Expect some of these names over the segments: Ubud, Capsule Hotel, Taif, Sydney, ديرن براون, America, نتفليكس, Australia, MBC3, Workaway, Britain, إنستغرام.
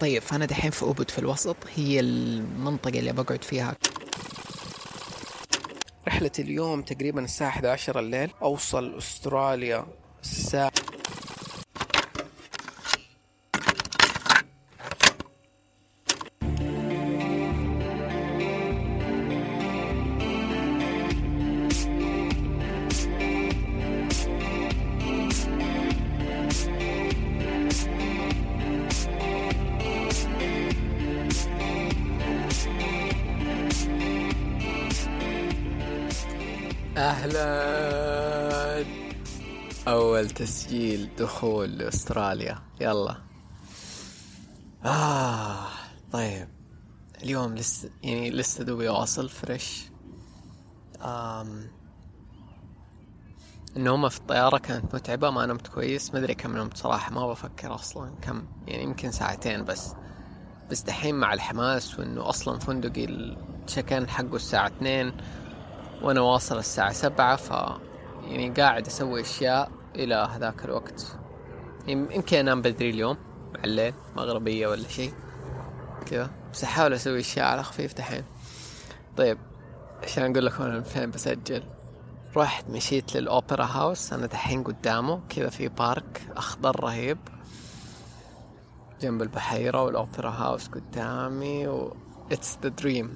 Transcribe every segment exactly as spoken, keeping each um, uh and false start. طيب فأنا دحين في أوبود في الوسط، هي المنطقة اللي بقعد فيها. رحلة اليوم تقريبا الساعة إحدى عشر الليل، أوصل أستراليا الساعة أهلاً. أول تسجيل دخول لأستراليا، يلا. آه طيب اليوم لسه يعني لسه دوبي واصل فريش. آم النومة في الطيارة كانت متعبة، ما نمت كويس، ما أدري كم نمت صراحة، ما بفكر أصلاً كم، يعني يمكن ساعتين بس. بس دحين مع الحماس وإنه أصلاً فندقي الشكان حقه الساعة اثنين وأنا واصل الساعة سبعة، ف يعني قاعد أسوي أشياء إلى هذاك الوقت. يمكن أنام بدري اليوم مع الليل، مغربية ولا شيء كذا، بس أحاول أسوي أشياء على خفيف دحين. طيب عشان أقول لكم أنا فين بسجل، رحت مشيت للأوبرا هاوس. أنا دحين قدامه كذا في بارك أخضر رهيب جنب البحيرة، والأوبرا هاوس قدامي و It's the dream.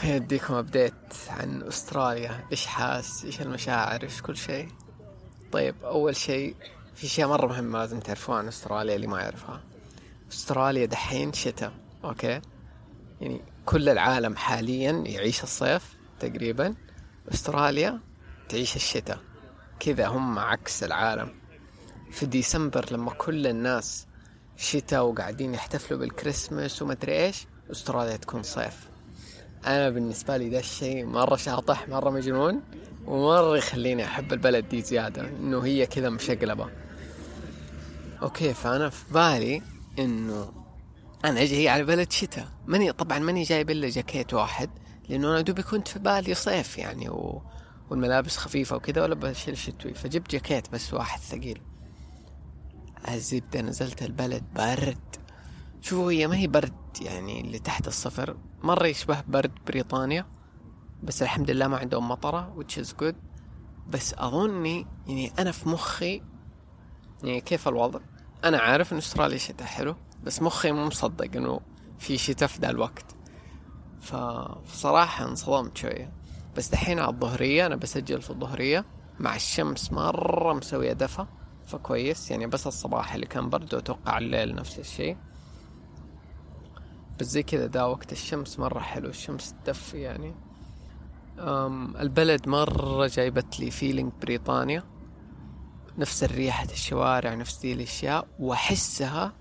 هيديكم أبديت عن أستراليا، إيش حاس، إيش المشاعر، إيش كل شيء. طيب أول شيء، في شيء مرة مهم لازم تعرفوه عن أستراليا اللي ما يعرفها. أستراليا دحين شتاء، أوكي؟ يعني كل العالم حاليا يعيش الصيف تقريبا، أستراليا تعيش الشتاء كذا، هم عكس العالم. في ديسمبر لما كل الناس شتاء وقاعدين يحتفلوا بالكريسماس وما أدري إيش، أستراليا تكون صيف. أنا بالنسبة لي ده الشيء مرة شاطح، مرة مجنون، ومرة يخليني أحب البلد دي زيادة، إنه هي كذا مشقلبة. أوكي، فأنا في بالي إنه أنا جاي على بلد شتاء، ماني طبعًا ماني جايب إلا جاكيت واحد، لأنه أنا دوبي كنت في بالي صيف يعني، و... والملابس خفيفة وكذا ولا بشيل شتوي، فجبت جاكيت بس واحد ثقيل. الزبدة نزلت البلد برد، شوفوا هي ما هي برد يعني اللي تحت الصفر، مرة يشبه برد بريطانيا، بس الحمد لله ما عندهم مطرة which is good. بس أظني يعني أنا في مخي يعني كيف الوضع، أنا عارف إن أستراليا شتاء حلو، بس مخي مو مصدق إنه في شتاء في ذا الوقت، فصراحة انصدمت شوية. بس دحين على الظهرية، أنا بسجل في الظهرية مع الشمس مرة مسوية دفى، فكويس يعني. بس الصباح اللي كان برد، وأتوقع الليل نفس الشيء، بس زي كذا دا وقت الشمس مرة حلو، الشمس تدف يعني. البلد مرة جايبت لي فيلينج بريطانيا، نفس الريحة الشوارع، نفس دي الأشياء، وأحسها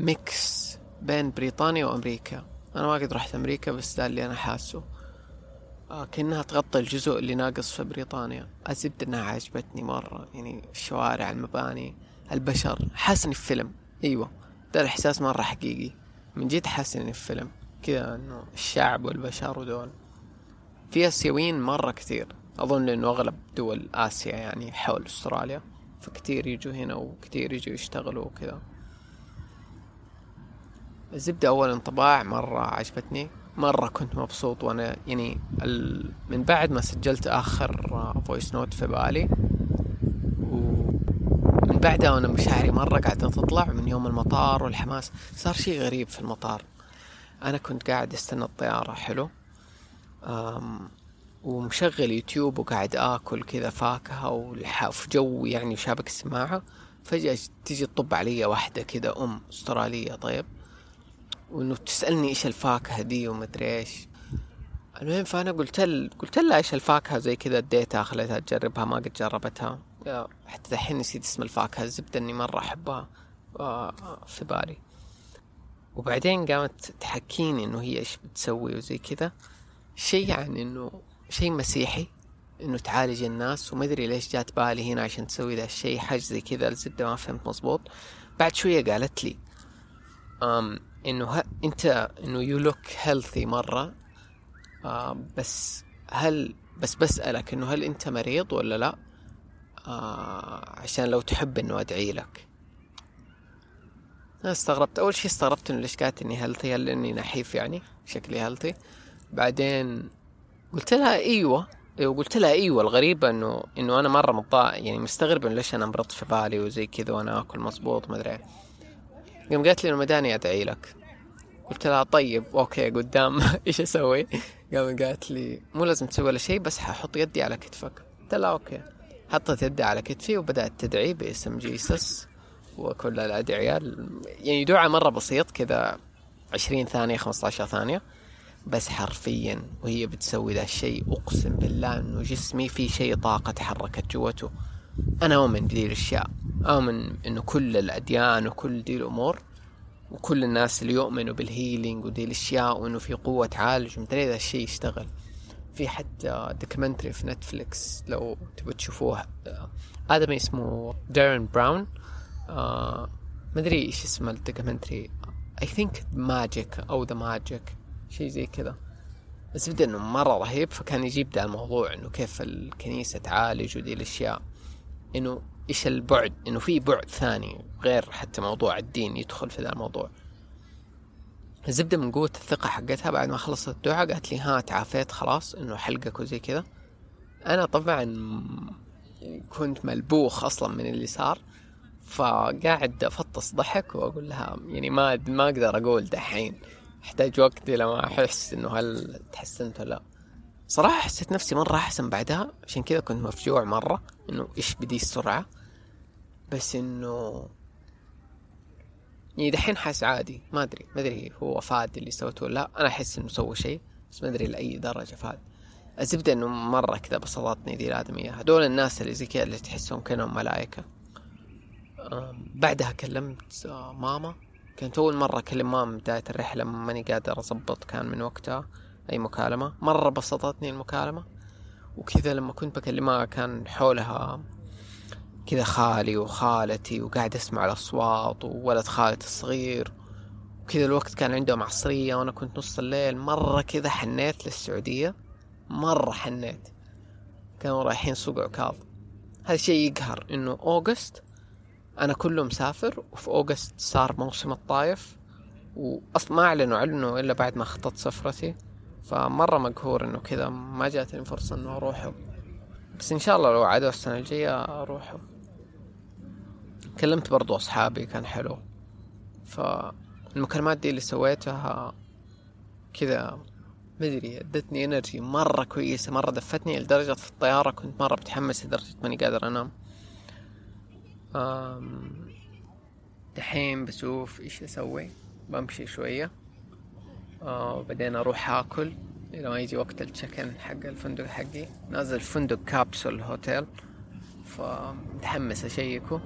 ميكس بين بريطانيا وأمريكا. أنا ما قد رحت أمريكا، بس ده اللي أنا حاسه، كأنها تغطي الجزء اللي ناقص في بريطانيا. أزبد أنها عجبتني مرة، يعني الشوارع، المباني، البشر، حاسني في فيلم. أيوة ده الإحساس مرة حقيقي، من جد حاسس إني في فيلم كذا، إنه الشعب والبشر ودول. في آسيويين مرة كثير، أظن إنه أغلب دول آسيا يعني حول أستراليا، فكتير يجوا هنا وكتير يجوا يشتغلوا وكذا. الزبدة أول انطباع مرة عجبتني، مرة كنت مبسوط. وأنا يعني ال... من بعد ما سجلت آخر فويس نوت في بالي، من بعدها وأنا مشاعري مرة قاعدة تطلع من يوم المطار والحماس. صار شيء غريب في المطار، أنا كنت قاعد استنى الطيارة حلو، ومشغل يوتيوب وقاعد آكل كذا فاكهة وفي جو يعني، وشابك السماعة. فجأة تجي تطب علي واحدة كذا أم أسترالية، طيب، وإنه تسألني إيش الفاكهة دي ومدري إيش. المهم فأنا قلت ل... قلت لها إيش الفاكهة زي كذا، اديتها خليتها تجربها، ما قد جربتها حتى دحين، نسيت اسم الفاكهة. الزبدة إني مرة أحبها في بالي. وبعدين قامت تحكيني إنه هي إيش بتسوي وزي كذا، شيء عن إنه شيء مسيحي، إنه تعالج الناس، وما أدري ليش جات بالي هنا عشان تسوي ذا الشيء، حاجة زي كذا. الزبدة ما فهمت مزبوط. بعد شوية قالت لي أم إنه أنت إنه you look healthy مرة، بس هل بس بسألك إنه هل أنت مريض ولا لأ؟ آه عشان لو تحب إنه أدعي لك. أنا استغربت أول شيء استغربت إنه ليش قالت إني هيلثي، هل إني نحيف يعني شكلي هيلثي؟ بعدين قلت لها أيوة، وقلت لها أيوة. الغريبة إنه إنه أنا مرة مضايق يعني مستغرب إنه ليش أنا مرض في بالي وزي كذا وأنا أكل مظبوط ما أدري. قام قالت لي إنه مداني أدعي لك. قلت لها طيب أوكي قدام إيش أسوي؟ قام قالت لي مو لازم تسوي ولا شيء، بس هحط يدي على كتفك. قلت لها أوكي. حطت يدي على كتفي وبدأت تدعي باسم جيسس وكل الأدعية، يعني دعاء مرة بسيط كذا عشرين ثانية خمسة عشر ثانية بس حرفيا. وهي بتسوي ذا الشيء أقسم بالله أنه جسمي في شيء طاقة تحركت جوته. أنا أؤمن بذي الأشياء، أؤمن أنه كل الأديان وكل دي الأمور وكل الناس اللي يؤمنوا بالهيلينج ودي الأشياء وأنه في قوة تعالج ومتلي ذا الشيء يشتغل. في حتى دوكيومنتري في نتفليكس لو تبوا تشوفوه، آدمي اسمه ديرن براون، آه ما ادري ايش اسمه الدوكيومنتري، اي ثينك ماجيك او ذا ماجيك شيء زي كذا، بس بدا انه مره رهيب. فكان يجيب ذا الموضوع انه كيف الكنيسه تعالج ودي الاشياء، انه ايش البعد، انه في بعد ثاني غير حتى موضوع الدين يدخل في ذا الموضوع. الزبده من قوه الثقه حقتها بعد ما خلصت الدعاء قالت لي ها تعافيت خلاص انه حلقك وزي كذا. انا طبعا كنت ملبوخ اصلا من اللي صار، فقاعد أفطس ضحك وأقول لها يعني ما ما أقدر أقول دحين، أحتاج وقت لما أحس إنه هل تحسنت ولا. صراحة حسيت نفسي مرة أحسن بعدها، عشان كذا كنت مفجوع مرة إنه إيش بدي السرعة، بس إنه يعني دحين حاس عادي. ما أدري ما أدري هو فاد اللي سوته ولا أنا أحس إنه سوى شيء بس ما أدري لأي درجة فاد. الزبدة إنه مرة كذا بسطتني دي الآدمية، هدول الناس اللي زي كذا اللي تحسهم كأنهم ملائكة. بعدها كلمت ماما، كانت أول مرة أكلم ماما بداية الرحلة، ماني قادر أضبط كان من وقتها أي مكالمة. مرة بسطتني المكالمة وكذا لما كنت بكلمها كان حولها كذا خالي وخالتي وقاعد أسمع الأصوات وولد خالتي الصغير وكذا. الوقت كان عندهم عصرية وأنا كنت نص الليل. مرة كذا حنيت للسعودية، مرة حنيت. كانوا رايحين سوق عكاظ، هذا شيء يقهر إنه أوغست أنا كله مسافر، وفي أوغست صار موسم الطايف وأصلا ما أعلنوا عنه إلا بعد ما خططت سفرتي، فمرة مقهور إنه كذا ما جاتني فرصة إنه أروحه، بس إن شاء الله لو عادوا السنة الجاية أروحه. كلمت برضو أصحابي كان حلو، فالمكالمات دي اللي سويتها كذا مدري أدتني إنرجي مرة كويسة، مرة دفتني لدرجة في الطيارة كنت مرة بتحمس لدرجة ماني قادر أنام. دحين بشوف إيش أسوي، بمشي شوية وبعدين أروح أكل إذا ما يجي وقت التشيكن حق الفندق حقي. نازل فندق كابسول هوتيل فمتحمس أشيكه.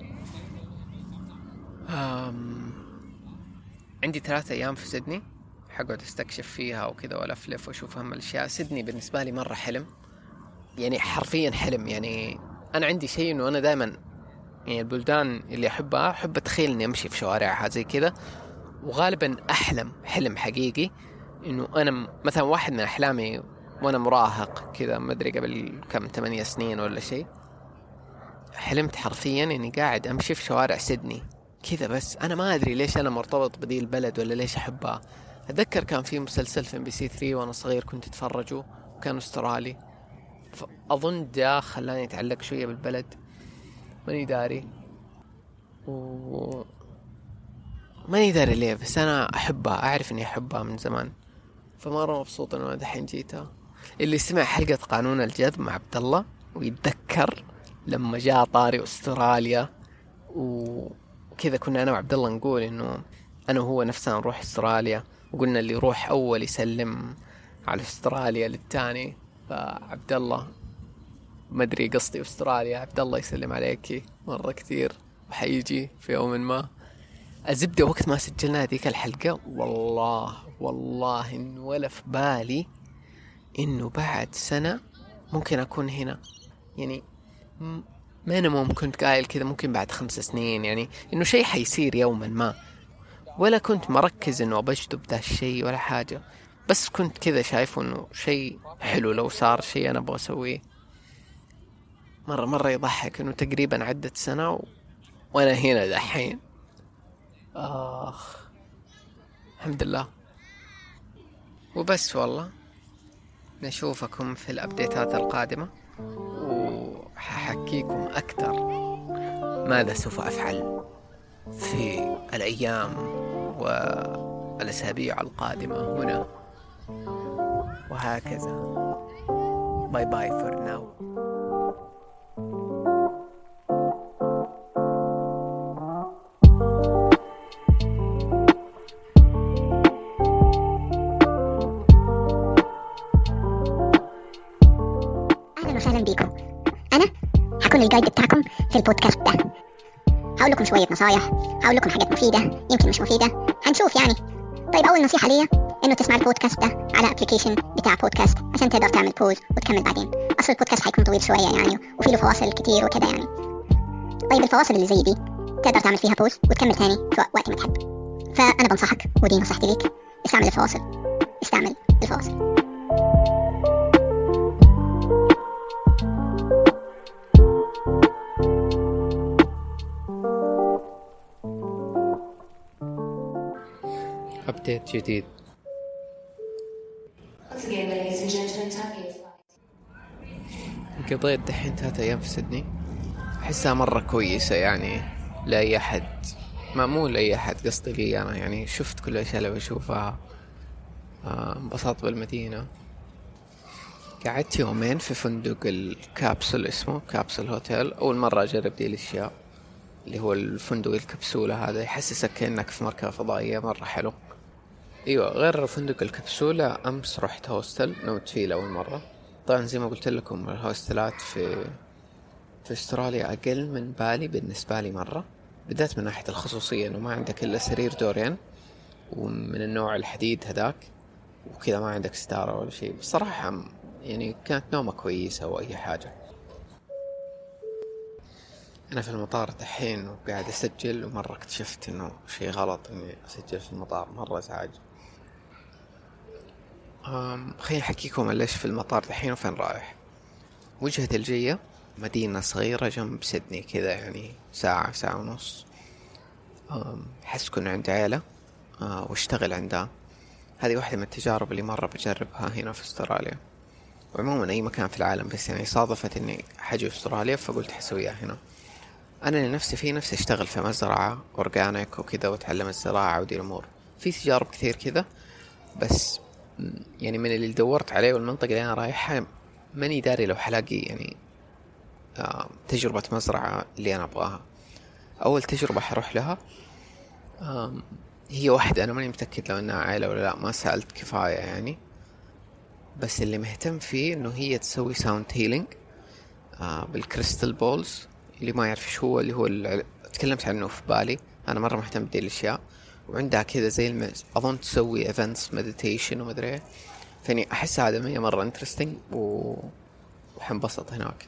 عندي ثلاثة أيام في سيدني حقعد أستكشف فيها وكذا ولفلف وأشوف أهم الأشياء. سيدني بالنسبة لي مرة حلم، يعني حرفيا حلم. يعني أنا عندي شيء إنه أنا دائما يعني البلدان اللي أحبها أحب أتخيل إني أمشي في شوارعها زي كذا، وغالبا أحلم حلم حقيقي. إنه أنا مثلا واحد من أحلامي وأنا مراهق كذا ما أدري قبل كم ثمانية سنين ولا شيء، حلمت حرفيا إني قاعد أمشي في شوارع سيدني كذا. بس أنا ما أدري ليش أنا مرتبط بدي البلد ولا ليش أحبها. أتذكر كان في مسلسل في إم بي سي ثري وأنا صغير كنت أتفرجه وكان أسترالي، فأظن ده خلاني أتعلق شوية بالبلد ماني داري و ماني داري ليه، بس أنا أحبها، أعرف إني أحبها من زمان. فمرة مبسوط إنه دحين جيتها. اللي سمع حلقة قانون الجذب مع عبد الله ويتذكر لما جاء طاري أستراليا وكذا كنا أنا وعبد الله نقول إنه أنا وهو نفسنا نروح أستراليا، وقلنا اللي يروح أول يسلم على أستراليا للتاني. فعبد الله ما أدري قصدي أستراليا، عبد الله يسلم عليك مرة كتير وحيجي في يوم ما. الزبدة وقت ما سجلنا هذيك الحلقة والله والله إن ولا في بالي إنه بعد سنة ممكن أكون هنا. يعني ما أنا ممكن قايل كذا ممكن بعد خمس سنين، يعني إنه شيء حيصير يوما ما. ولا كنت مركز إنه بجذب ذا الشيء ولا حاجة، بس كنت كذا شايفه إنه شيء حلو لو صار شيء أنا أبغى أسويه. مرة مرة يضحك إنه تقريبا عدت سنة و... وأنا هنا دحين. آخ الحمد لله. وبس والله نشوفكم في الأبديتات القادمة وححكيكم أكثر ماذا سوف أفعل في الأيام والأسابيع القادمة هنا وهكذا. باي باي for now. البودكاست ده هقول لكم شويه نصايح، هقول لكم حاجات مفيده يمكن مش مفيده، هنشوف يعني. طيب اول نصيحه ليا انه تسمع البودكاست ده على ابلكيشن بتاع بودكاست عشان تقدر تعمل بوز وتكمل بعدين، اصل البودكاست هيكون طويل شويه يعني وفيه له فواصل كتير وكده يعني. طيب الفواصل اللي زي دي تقدر تعمل فيها بوز وتكمل تاني وقت ما تحب، فانا بنصحك ودي نصيحتي ليك، استعمل الفواصل استعمل الفواصل. أبديت جديد. قضيت دحين ثلاثة أيام في سيدني، أحسها مرة كويسة يعني لأي أحد، ما مو لأي أحد قصدي لي أنا يعني. شفت كل الأشياء اللي بشوفها، انبسطت بالمدينة. قعدت يومين في فندق الكابسول، اسمه كابسول هوتيل. أول مرة أجرب دي الأشياء اللي هو الفندق الكبسولة، هذا يحسسك كأنك في مركبة فضائية، مرة حلو. ايوه غير فندق الكبسولة امس رحت هوستل نمت فيه لأول مرة. طبعا زي ما قلت لكم الهوستلات في في استراليا اقل من بالي بالنسبة لي مرة، بدأت من ناحية الخصوصية انه ما عندك الا سرير دورين ومن النوع الحديد هذاك وكذا، ما عندك ستارة ولا شيء. بصراحة يعني كانت نومة كويسة واي حاجة. انا في المطار الحين وقاعد اسجل، ومره اكتشفت انه شيء غلط اني اسجل في المطار، مره ازعج. امم خليني احكيكم ليش في المطار الحين وفين رايح. وجهه الجيه مدينه صغيره جنب سيدني كذا يعني ساعه ساعه ونص. امم حسكن عند عيله أه واشتغل عندها، هذه واحده من التجارب اللي مره بجربها هنا في استراليا وعموما اي مكان في العالم، بس يعني صادفت اني حجي في استراليا فقلت حسويها هنا. أنا لنفسي في نفسي أشتغل في مزرعة أورجانيك وكذا وأتعلم الزراعة ودي الأمور، في تجارب كثير كذا، بس يعني من اللي دورت عليه والمنطقة اللي أنا رايحها ماني داري لو حلاقي يعني آه تجربة مزرعة اللي أنا أبغاها. أول تجربة حروح لها آه هي واحدة أنا ماني متأكد لو أنها عائلة ولا لا، ما سألت كفاية يعني، بس اللي مهتم فيه أنه هي تسوي ساوند هيلينج آه بالكريستال بولز. اللي ما يعرف شو هو اللي هو اللي تكلمت عنه في بالي، أنا مرة مهتم بدي الأشياء. وعندها كذا زي المز أظن تسوي events meditation وما أدري، فاني أحس عالمية مرة interesting و وحنبسط هناك،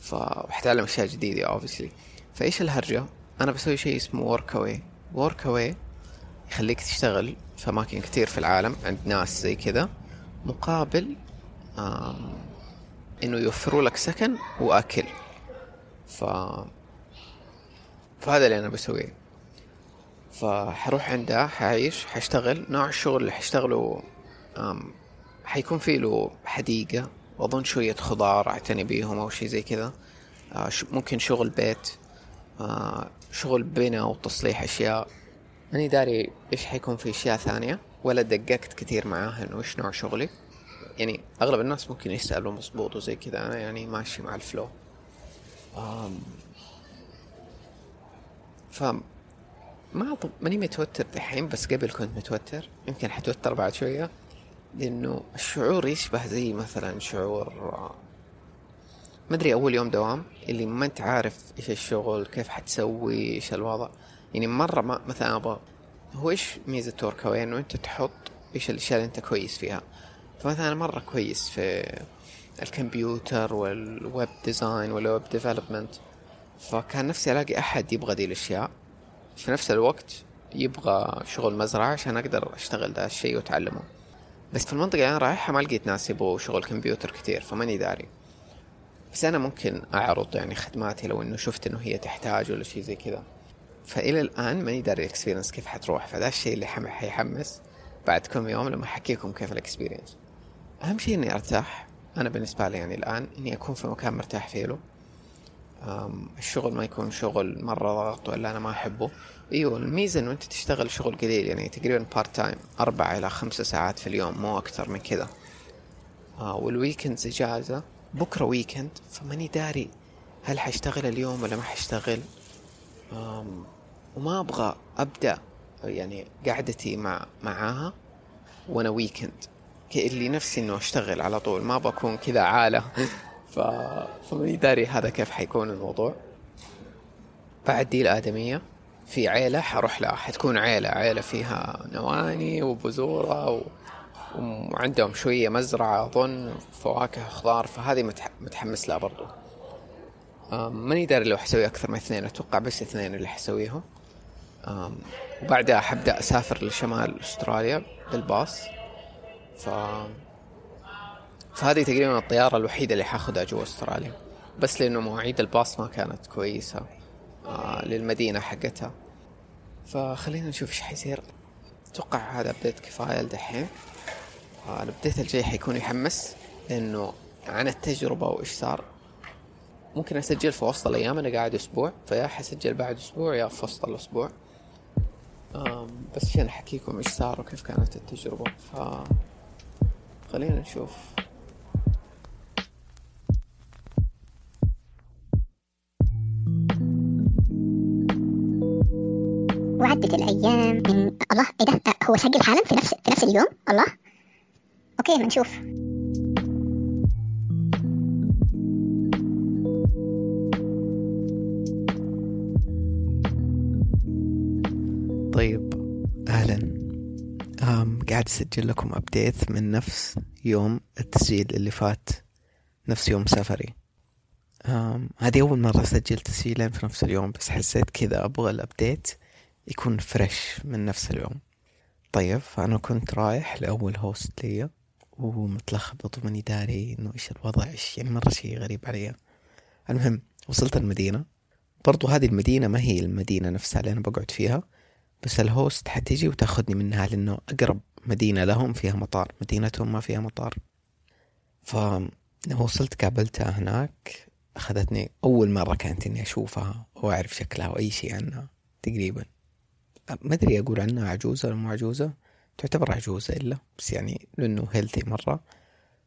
فحتعلم أشياء جديدة obviously. فإيش الهرجة؟ أنا بسوي شيء اسمه Workaway. Workaway يخليك تشتغل في أماكن كتير في العالم عند ناس زي كذا، مقابل آم... إنه يوفروا لك سكن وأكل. ف... فهذا اللي أنا بسويه. فحروح عندها حعيش حاشتغل، نوع الشغل اللي حاشتغله أم... حيكون فيه له حديقة وأظن شوية خضار أعتني بيهم أو شيء زي كذا، آه ش... ممكن شغل بيت، آه شغل بناء وتصليح أشياء، أنا داري إيش حيكون في أشياء ثانية ولا دققت كتير معاها إنه إيش نوع شغلي يعني. أغلب الناس ممكن يسألوا مصبوط وزي كذا، أنا يعني ماشي مع الفلو. أم فما طب ماني متوتر الحين، بس قبل كنت متوتر، يمكن حتوتر بعد شوية، لأنه الشعور يشبه زي مثلا شعور مدري أول يوم دوام اللي ما أنت عارف إيش الشغل كيف حتسوي إيش الوضع يعني. مرة ما مثلا أبغى هو إيش ميزة توركاوي إنه أنت تحط إيش الأشياء اللي أنت كويس فيها، فمثلا مرة كويس في الكمبيوتر والويب ديزاين والويب ديفلوبمنت، فكان نفسي ألاقي أحد يبغى دي الأشياء في نفس الوقت يبغى شغل مزرعة عشان أقدر أشتغل ده الشيء وأتعلمه. بس في المنطقة اللي أنا رايحها ما لقيت ناس يبغوا شغل كمبيوتر كتير، فماني داري. بس أنا ممكن أعرض يعني خدماتي لو إنه شفت إنه هي تحتاج ولا شيء زي كذا. فإلى الآن ماني داري الاكسبيرينس كيف حتروح، فده الشيء اللي حيحمس بعد كم يوم لما حكيكم كيف الاكسبيرينس. أهم شيء إني أرتاح، أنا بالنسبة لي يعني الآن إني أكون في مكان مرتاح فيه له، الشغل ما يكون شغل مرة ضغط ولا أنا ما أحبه. أيوه الميزة إنه أنت تشتغل شغل قليل يعني تقريبا بارت تايم أربع إلى خمسة ساعات في اليوم مو أكتر من كذا، والويكند إجازة، بكرة ويكند فماني داري هل حاشتغل اليوم ولا ما حاشتغل، وما أبغى أبدأ يعني قعدتي مع معاها وأنا ويكند كأني نفسي إنه أشتغل على طول، ما بكون كذا عالة ف... فماني داري هذا كيف حيكون الموضوع. بعد دي الآدمية في عيلة حروح لها، حتكون عيلة عيلة فيها نواني وبذورة و... وعندهم شوية مزرعة أظن فواكه وخضار، فهذه متح... متحمس لها برضو. ماني داري لو حسوي أكثر من اثنين، أتوقع بس اثنين اللي حسويهم، وبعدها حبدأ أسافر لشمال أستراليا بالباص. ف... فهذه تقريبا الطيارة الوحيدة اللي حاخدها جوا أستراليا، بس لأنه مواعيد الباص ما كانت كويسة آه للمدينة حقتها. فخلينا نشوف إيش حيصير. أتوقع هذا بديت كفاية لدحين. آه البديت الجاي حيكون يحمس لأنه عن التجربة وإيش صار. ممكن أسجل في وسط الأيام، أنا قاعد أسبوع فيا حسجل بعد أسبوع يا في وسط الأسبوع، آه بس عشان أحكيكم إيش صار وكيف كانت التجربة. فخلينا نشوف. وعدت الأيام من الله إيه ده هو سجل حالا في نفس في نفس اليوم الله أوكي هنشوف. طيب أهلا، أم قاعد أسجل لكم أبديت من نفس يوم التسجيل اللي فات، نفس يوم سفري. أم هذه أول مرة سجلت تسجيلين في نفس اليوم، بس حسيت كذا أبغى الأبديت يكون فريش من نفس اليوم. طيب فأنا كنت رايح لأول هوست لي ومتلخبط وماني داري إنه إيش الوضع إيش، يعني مرة شيء غريب علي. المهم وصلت المدينة، برضو هذه المدينة ما هي المدينة نفسها اللي أنا بقعد فيها، بس الهوست حتيجي وتاخدني منها لأنه أقرب مدينة لهم فيها مطار، مدينتهم ما فيها مطار. فوصلت قابلتها هناك، أخذتني أول مرة كانت إني أشوفها وأعرف شكلها وأي شيء عنها تقريبا. ما أدري أقول عنها عجوزة ولا مو عجوزة، تعتبر عجوزة إلا بس يعني لأنه هيلثي مرة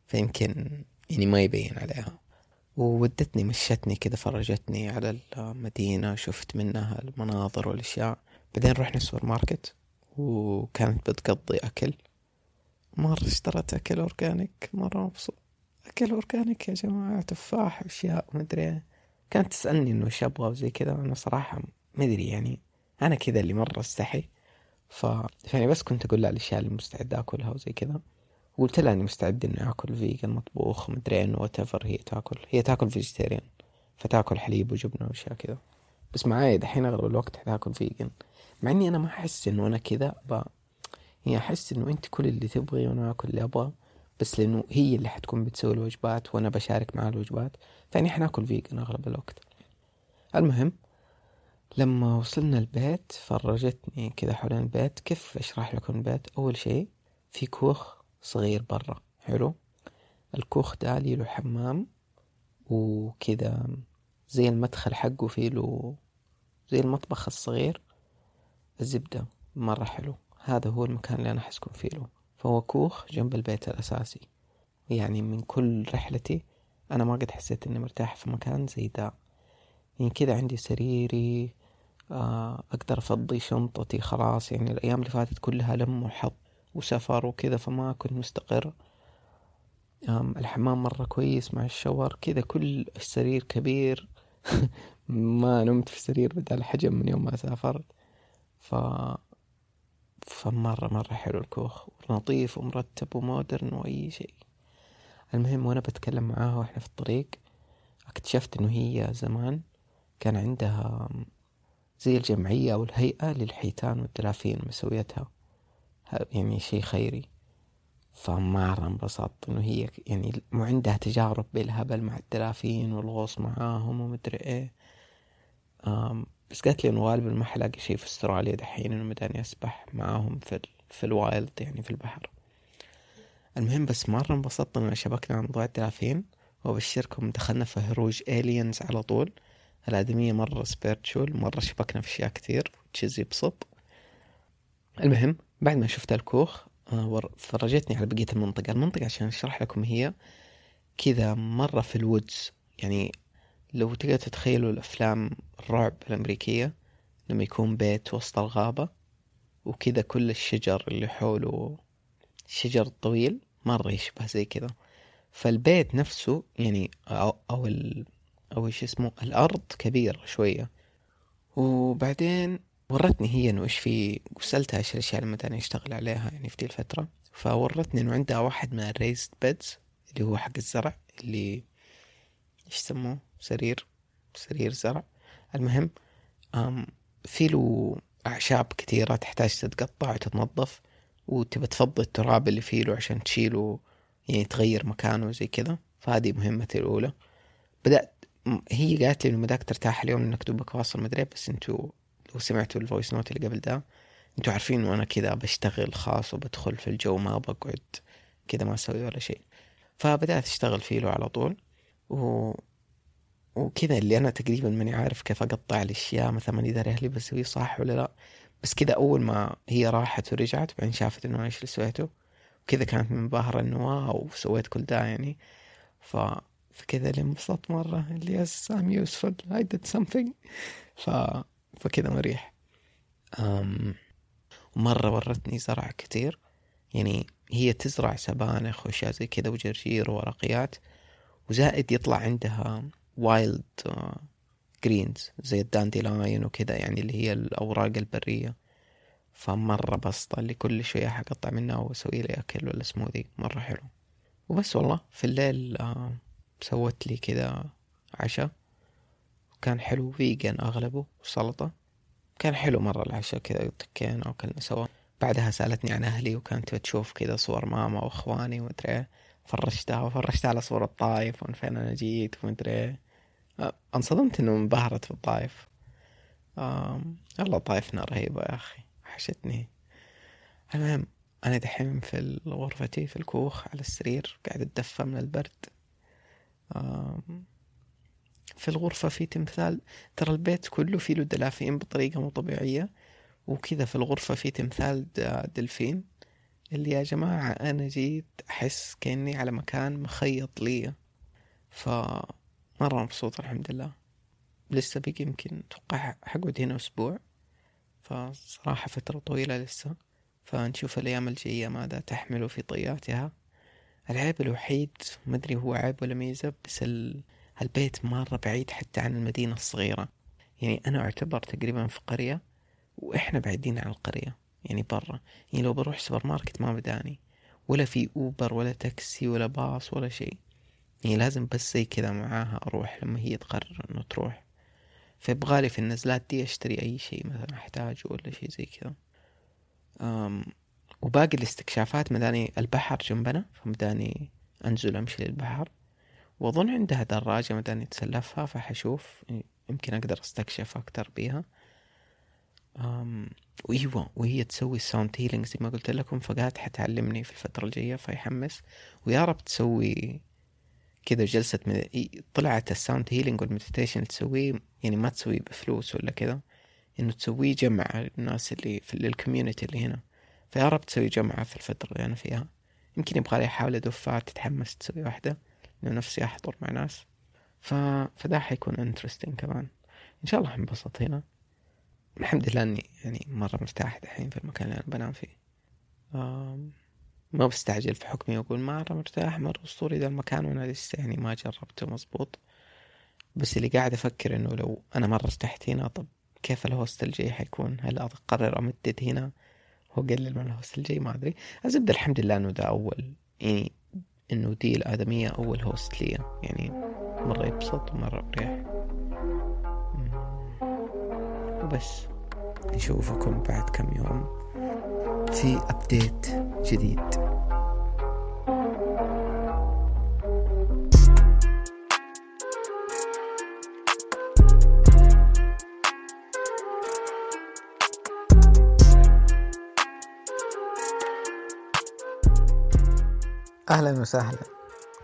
فيمكن يعني ما يبين عليها. وودتني مشتني كده، فرجتني على المدينة، شفت منها المناظر والأشياء. بعدين رحنا السوبر ماركت وكانت بتقضي أكل، مرة اشترت أكل أورجانيك، مرة مبسوط أكل أورجانيك يا جماعة، تفاح وأشياء ما أدري. كانت تسألني إنه إيش أبغى وزي كده، أنا صراحة ما أدري يعني أنا كذا اللي مرة استحي، ف... فأنا بس كنت أقول لها الأشياء اللي مستعد أكلها وزي كذا. قلت لها أني مستعد إني أكل فيجن مطبوخ مدرين وتفر، هي تأكل هي تأكل فيجيتيريان فتأكل حليب وجبنة وأشياء كذا، بس معايا دحين أغلب الوقت حتأكل فيجن، مع إني أنا ما أحس إنه أنا كذا ب... هي أحس إنه أنت كل اللي تبغي وأنا أكل اللي أبغى، بس لأنه هي اللي حتكون بتسوي الوجبات وأنا بشارك معها الوجبات، فأني حنأكل فيجن أغلب الوقت. المهم لما وصلنا البيت فرجتني كذا حول البيت، كيف اشرح لكم البيت. اول شيء في كوخ صغير برا حلو، الكوخ ده ليه له حمام وكذا زي المدخل حقه فيه له زي المطبخ الصغير، الزبده مره حلو. هذا هو المكان اللي انا حسكن فيه له، فهو كوخ جنب البيت الاساسي. يعني من كل رحلتي انا ما قد حسيت اني مرتاح في مكان زي ده، يعني كذا عندي سريري أقدر أفضي شنطتي خلاص، يعني الأيام اللي فاتت كلها لم وحط وسفر وكذا فما كنت مستقر. الحمام مرة كويس مع الشاور كذا، كل السرير كبير ما نمت في السرير بدل الحجم من يوم ما سافرت. ف... فمرة مرة حلو الكوخ، نظيف ومرتب ومودرن وأي شيء. المهم وأنا بتكلم معاها وإحنا في الطريق اكتشفت إنه هي زمان كان عندها زي الجمعية أو الهيئة للحيتان والدلافين مسويتها، يعني شيء خيري. فمرة انبسطت إنه هي يعني وعندها تجارب بالهبل مع الدلافين والغوص معاهم ومدري إيه، بس قالت لي انه غالبا ما حلاقي شيء في استراليا دحين، انه مداني اسبح معاهم في ال... في الوايلد يعني في البحر. المهم بس مره انبسطت ان شبكنا عن موضوع الدلافين، وبشركم دخلنا في هروج الينز على طول. الادميه مره سبيرتشول، مره شبكنا في اشياء كثير تشيزي بصب. المهم بعد ما شفت الكوخ فرجتني على بقيه المنطقه. المنطقه عشان اشرح لكم هي كذا مره في الودز، يعني لو تقدر تتخيلوا الافلام الرعب الامريكيه لما يكون بيت وسط الغابه وكذا كل الشجر اللي حوله الشجر الطويل مره يشبه زي كذا. فالبيت نفسه يعني او او ال او ايش اسمه الارض كبيره شويه. وبعدين ورتني هي انه ايش في، وسالتها ايش الاشياء اللي مداني اشتغل عليها يعني في دي الفتره. فورتني انه عندها واحد من الريزد بيدز اللي هو حق الزرع، اللي ايش سموه سرير سرير زرع. المهم في له اعشاب كثيره تحتاج تتقطع وتتنظف، وتبى تفضي التراب اللي فيه له عشان تشيله يعني تغير مكانه زي كذا. فهذه مهمتي الاولى. بدات هي قالت لي انه مداك ترتاح اليوم انك دوبك واصل مدري، بس انتوا لو سمعتوا الفويس نوت اللي قبل ده انتوا عارفين وانا كذا بشتغل خاص وبدخل في الجو، ما بقعد كذا ما اسوي ولا شيء. فبدات اشتغل فيه له على طول و... وكذا اللي انا تقريبا ماني عارف كيف اقطع الاشياء مثلا، ماني داري هل بسويه صح ولا لا. بس كذا اول ما هي راحت ورجعت بعدين شافت انه ايش اللي سويته وكذا، كانت منبهره انه واو سويت كل ده يعني. ف فكذا اللي انبسطت مره اللي yes I'm useful I did something. ف فكذا مريح. أم... ومره ورتني زرع كتير، يعني هي تزرع سبانخ وشيء زي كذا وجرجير وورقيات، وزائد يطلع عندها wild greens زي الدانديلاين وكذا، يعني اللي هي الأوراق البرية. فمرة بسطة اللي كل شوية حقطع منها وأسوي لي أكل ولا سموذي مرة حلو. وبس والله في الليل سوت لي كذا عشاء وكان حلو، فيجن أغلبه وسلطة. كان حلو مرة العشاء كذا، طكينا وكلنا سوا. بعدها سألتني عن أهلي وكانت بتشوف كذا صور ماما وإخواني ومدري، فرشتها وفرشتها على صورة الطائف ومن فين أنا جيت ومدري. انصدمت إنه انبهرت في الطائف. الله طائفنا رهيبة يا أخي، حشتني. المهم أنا دحين في غرفتي في الكوخ على السرير قاعد أتدفى من البرد. في الغرفة في تمثال، ترى البيت كله فيه له دلافين بطريقة مو طبيعية، وكذا في الغرفة في تمثال دلفين اللي يا جماعة أنا جيت أحس كأني على مكان مخيط لي. فمرة مبسوط الحمد لله. لسه بيجي يمكن توقع حقعد هنا أسبوع، فصراحة فترة طويلة لسه. فنشوف الأيام الجاية ماذا تحمل في طياتها. العيب الوحيد مدري هو عيب ولا ميزة، بس البيت مرة بعيد حتى عن المدينة الصغيرة. يعني أنا أعتبر تقريبا في قرية وإحنا بعيدين عن القرية يعني برا. يعني لو بروح سوبر ماركت ما بداني، ولا في أوبر ولا تاكسي ولا باص ولا شيء، يعني لازم بس زي كذا معاها أروح لما هي تقرر أنه تروح. فبغالي في النزلات دي أشتري أي شيء مثلا أحتاجه ولا شيء زي كذا. وباقي الاستكشافات مداني البحر جنبنا، فمداني أنزل أمشي للبحر، وأظن عندها دراجة مداني تسلفها، فحشوف يمكن أقدر أستكشف أكتر بيها. أم وإيوة وهي تسوي الساوند هيلينج زي ما قلت لكم، فقالت حتعلمني في الفترة الجاية فيحمس. ويا رب تسوي كذا جلسة مد... طلعت الساوند هيلينج والمديتيشن تسويه يعني ما تسويه بفلوس ولا كذا، إنه تسويه جمع الناس اللي في الكوميونيتي اللي هنا. فيا رب تسوي جمعة في الفترة اللي أنا فيها، يمكن يبغى لي أحاول أدفع تتحمس تسوي واحدة لأنه نفسي أحضر مع ناس. ف... فده حيكون انترستين كمان إن شاء الله. انبسط هنا الحمد لله، اني يعني مره مرتاح الحين في المكان اللي انا بنام فيه. ما بستعجل في حكمي واقول مره مرتاح مره اسطوري ذا المكان، وانا لسه يعني ما جربته مزبوط. بس اللي قاعد افكر انه لو انا مره ارتحت هنا، طب كيف الهوست الجاي حيكون؟ هل اقرر امدد هنا واقلل من الهوست الجاي؟ ما ادري. ازبد الحمد لله انه ده اول يعني انه دي الادميه اول هوست لي، يعني مره يبسط ومره مريح. بس نشوفكم بعد كم يوم في أبديت جديد. أهلا وسهلا،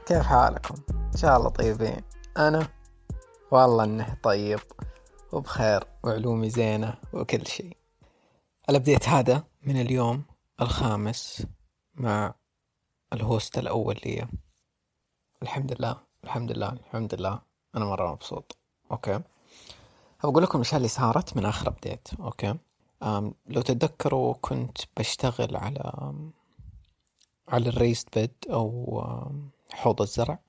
كيف حالكم؟ إن شاء الله طيبين. أنا والله إنه طيب وبخير وعلومي زينة وكل شيء. الأبديت هذا من اليوم الخامس مع الهوست الأول لي. الحمد لله الحمد لله الحمد لله، أنا مرة مبسوط. أوكي، هبقول لكم إيش اللي صارت من آخر أبديت. أوكي، أم لو تتذكروا كنت بشتغل على على الريست بيد أو حوض الزرع،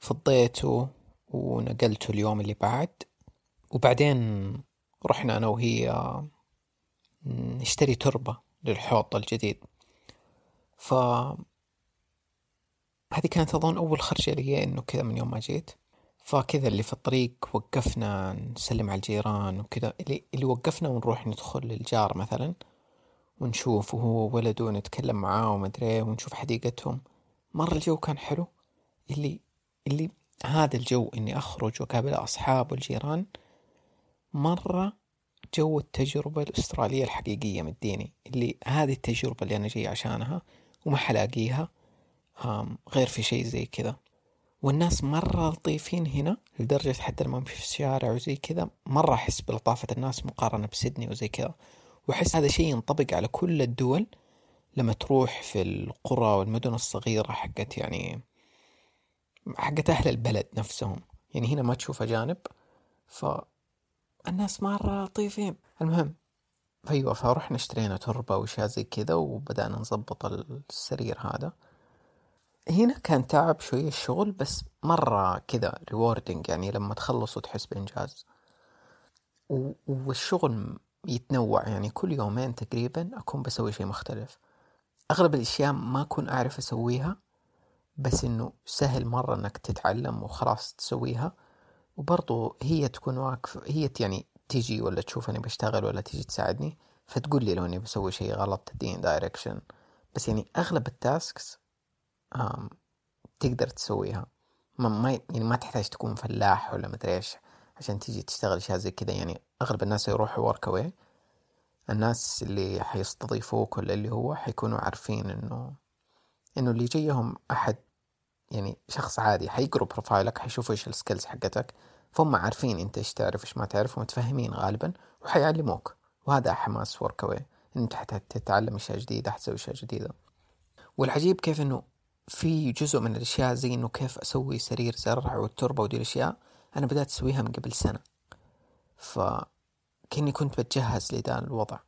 فضيته ونقلته اليوم اللي بعد، وبعدين رحنا أنا وهي نشتري تربة للحوض الجديد. فهذه كانت أظن أول خرجة لي إنه كذا من يوم ما جيت. فكذا اللي في الطريق وقفنا نسلم على الجيران وكذا، اللي, اللي وقفنا ونروح ندخل للجار مثلا ونشوف هو ولده ونتكلم معاه ومدري ونشوف حديقتهم. مرة الجو كان حلو، اللي اللي هذا الجو إني أخرج وقابل أصحاب والجيران، مرة جو التجربة الأسترالية الحقيقية مديني، اللي هذه التجربة اللي أنا جاي عشانها وما حلاقيها غير في شيء زي كذا. والناس مرة لطيفين هنا لدرجة حتى لما أمشي في الشارع وزي كذا مرة أحس بلطافة الناس مقارنة بسيدني وزي كذا. وأحس هذا شيء ينطبق على كل الدول لما تروح في القرى والمدن الصغيرة حقت يعني حقت أهل البلد نفسهم. يعني هنا ما تشوف أجانب، فالناس مرة لطيفين. المهم أيوة، فروحنا اشترينا تربة وشيء زي كذا وبدأنا نظبط السرير هذا. هنا كان تعب شوية الشغل، بس مرة كذا ريوردينج، يعني لما تخلص وتحس بإنجاز. والشغل يتنوع، يعني كل يومين تقريبا أكون بسوي شيء مختلف. أغلب الأشياء ما أكون أعرف أسويها، بس إنه سهل مرة إنك تتعلم وخلاص تسويها. وبرضو هي تكون واقفة، هي يعني تيجي ولا تشوف أنا بشتغل ولا تيجي تساعدني فتقول لي لو أني بسوي شيء غلط تدين دايركشن. بس يعني أغلب التاسكس أم تقدر تسويها، ما ما يعني ما تحتاج تكون فلاح ولا مدري إيش عشان تيجي تشتغل شيء زي كذا. يعني أغلب الناس يروحوا Workaway، الناس اللي حيستضيفوك ولا اللي هو حيكونوا عارفين إنه إنه اللي جايهم أحد يعني شخص عادي، حيقروا بروفايلك حيشوفوا إيش السكيلز حقتك، فهم عارفين أنت إيش تعرف إيش ما تعرف ومتفاهمين غالبا وحيعلموك. وهذا حماس Workaway، أنت حتتعلم أشياء جديدة، حتسوي أشياء جديدة. والعجيب كيف إنه في جزء من الأشياء زي إنه كيف أسوي سرير زرع والتربة ودي الأشياء أنا بدأت أسويها من قبل سنة، فكأني كنت بتجهز لذا الوضع.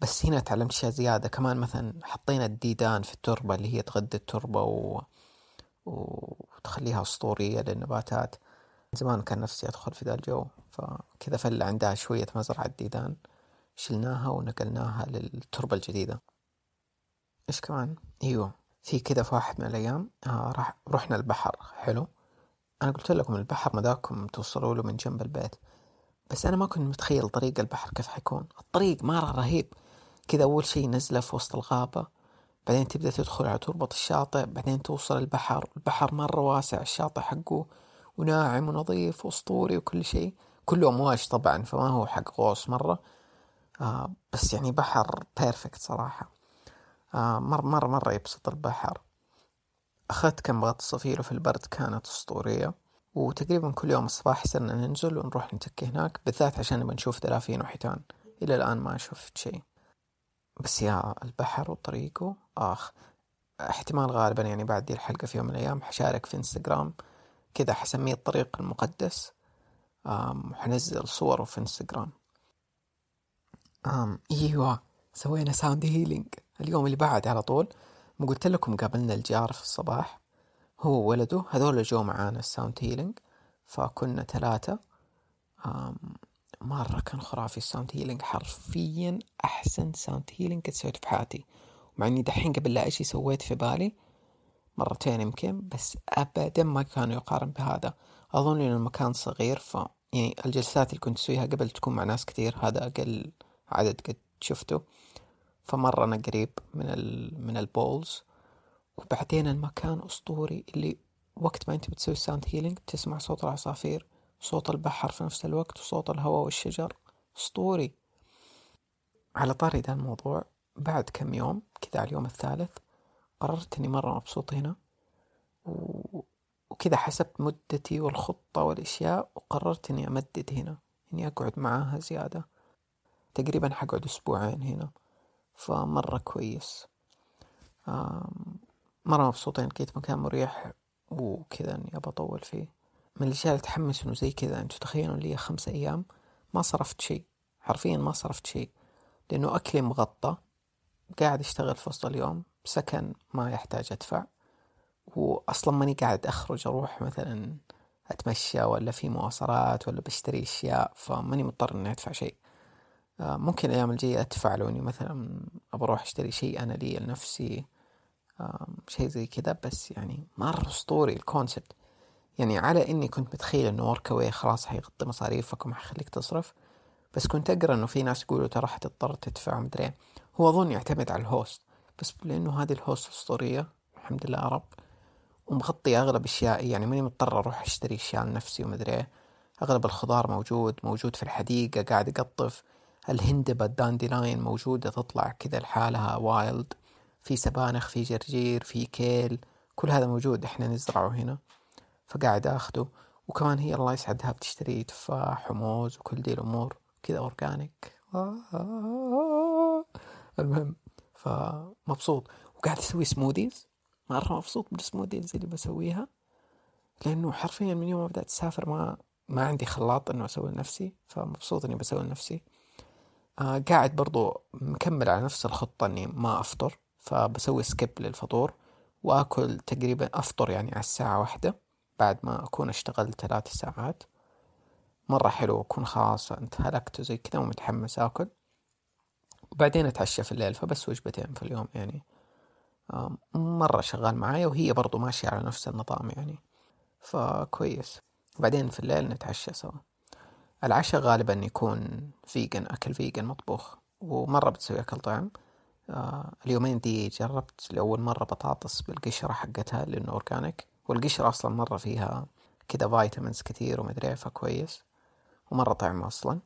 بس هنا تعلمت أشياء زيادة كمان، مثلا حطينا الديدان في التربة اللي هي تغذي التربة و... وتخليها أسطورية للنباتات. زمان كان نفسي أدخل في ذا الجو، فكذا فل عندها شوية مزرعة ديدان شلناها ونقلناها للتربة الجديدة. إيش كمان؟ أيوه، في كذا في واحد من الأيام آه راح رحنا البحر. حلو، أنا قلت لكم البحر مداكم توصلوا له من جنب البيت، بس أنا ما كنت متخيل طريق البحر كيف حيكون. الطريق مرة رهيب كذا، أول شيء نزلة في وسط الغابة، بعدين تبدأ تدخل على تربة الشاطئ، بعدين توصل البحر. البحر مرة واسع، الشاطئ حقه وناعم ونظيف وأسطوري وكل شيء، كله أمواج طبعا، فما هو حق غوص مرة آه بس يعني بحر بيرفكت صراحة. آه مر مر مرة يبسط البحر. أخذت كم غطس فيه وفي البرد كانت أسطورية. وتقريبا كل يوم الصباح صرنا ننزل ونروح نتكي هناك، بالذات عشان نبغى نشوف دلافين وحيتان. إلى الآن ما شفت شيء، بس يا البحر وطريقه آخ. احتمال غالبا يعني بعد دي الحلقة في يوم من الأيام حشارك في إنستغرام كذا، حسميه الطريق المقدس، وحنزل صوره في إنستغرام. آم إيوه، سوينا ساوند هيلينج اليوم اللي بعد على طول. مو قلت لكم قابلنا الجار في الصباح هو وولده، هذول جو معانا الساوند هيلينج، فكنا ثلاثة. مرة كان خرافي الساوند هيلينج، حرفيا أحسن ساوند هيلينج قد سويت في حياتي، ومع إني دحين قبل لا أشي سويت في بالي مرتين يمكن، بس أبدا ما كانوا يقارن بهذا. أظن إن المكان صغير، ف يعني الجلسات اللي كنت أسويها قبل تكون مع ناس كتير، هذا أقل عدد قد شفته. فمرة أنا قريب من من البولز. وبعدين المكان أسطوري، اللي وقت ما أنت بتسوي ساوند هيلينج بتسمع صوت العصافير، صوت البحر في نفس الوقت، وصوت الهواء والشجر. أسطوري. على طاري ده الموضوع، بعد كم يوم كذا على اليوم الثالث قررت أني مرة مبسوط هنا و... وكذا حسبت مدتي والخطة والأشياء، وقررت أني أمدد هنا، أني أقعد معاها زيادة. تقريبا حقعد أسبوعين هنا، فمرة كويس. مرة مبسوطين كيت مكان مريح وكذا، أني أبى أطول فيه. من الأشياء اللي تحمس إنه زي كذا، أنتوا تخيلوا لي خمسة أيام ما صرفت شيء، حرفيا ما صرفت شيء، لأنه أكلي مغطى، قاعد أشتغل في وسط اليوم، سكن ما يحتاج أدفع، وأصلا ماني قاعد أخرج أروح مثلا أتمشى ولا في مواصلات ولا بشتري أشياء، فماني مضطر إني أدفع شيء. ممكن الأيام الجاية أدفع لو إني مثلا أروح أشتري شيء أنا لي لنفسي، شيء زي كذا. بس يعني مرة أسطوري الكونسبت، يعني على إني كنت متخيل إنه وركاوي خلاص حيغطي مصاريفك وما حيخليك تصرف، بس كنت أقرأ إنه في ناس يقولوا ترى حتضطر تدفع مدري. هو أظن يعتمد على الهوست، بس لأنه هذه الهوست أسطورية الحمد لله رب، ومغطي أغلب أشيائي، يعني ماني مضطر أروح أشتري أشياء لنفسي ومدري. أغلب الخضار موجود موجود في الحديقة قاعد يقطف، الهندبة الدانديلاين موجودة تطلع كذا لحالها وايلد، في سبانخ، في جرجير، في كيل، كل هذا موجود إحنا نزرعه هنا، فقاعد أخده. وكمان هي الله يسعدها بتشتري تفاح وموز وكل دي الأمور كذا أورجانيك. المهم فمبسوط، وقاعد أسوي سموديز، مرة مبسوط بالسموديز اللي بسويها، لأنه حرفيا من يوم ما بدأت أسافر ما ما عندي خلاط إنه أسوي لنفسي، فمبسوط إني بسوي لنفسي. آه قاعد برضو مكمل على نفس الخطة إني ما أفطر، فبسوي سكيب للفطور وأكل تقريبا، أفطر يعني على الساعة واحدة بعد ما أكون اشتغلت ثلاث ساعات. مرة حلو، أكون خلاص انتهلكت زي كذا ومتحمس أكل، وبعدين أتعشى في الليل، فبس وجبتين في اليوم يعني. مرة شغال معايا، وهي برضو ماشية على نفس النظام يعني، فكويس. وبعدين في الليل نتعشى سوا. العشاء غالبا يكون فيجن، أكل فيجن مطبوخ، ومرة بتسوي أكل طعم. اليومين دي جربت لأول مرة بطاطس بالقشرة حقتها لأنه أورجانيك، والقشرة أصلا مرة فيها كده فيتامينز كتير ومدري، فكويس، ومرة طعم أصلا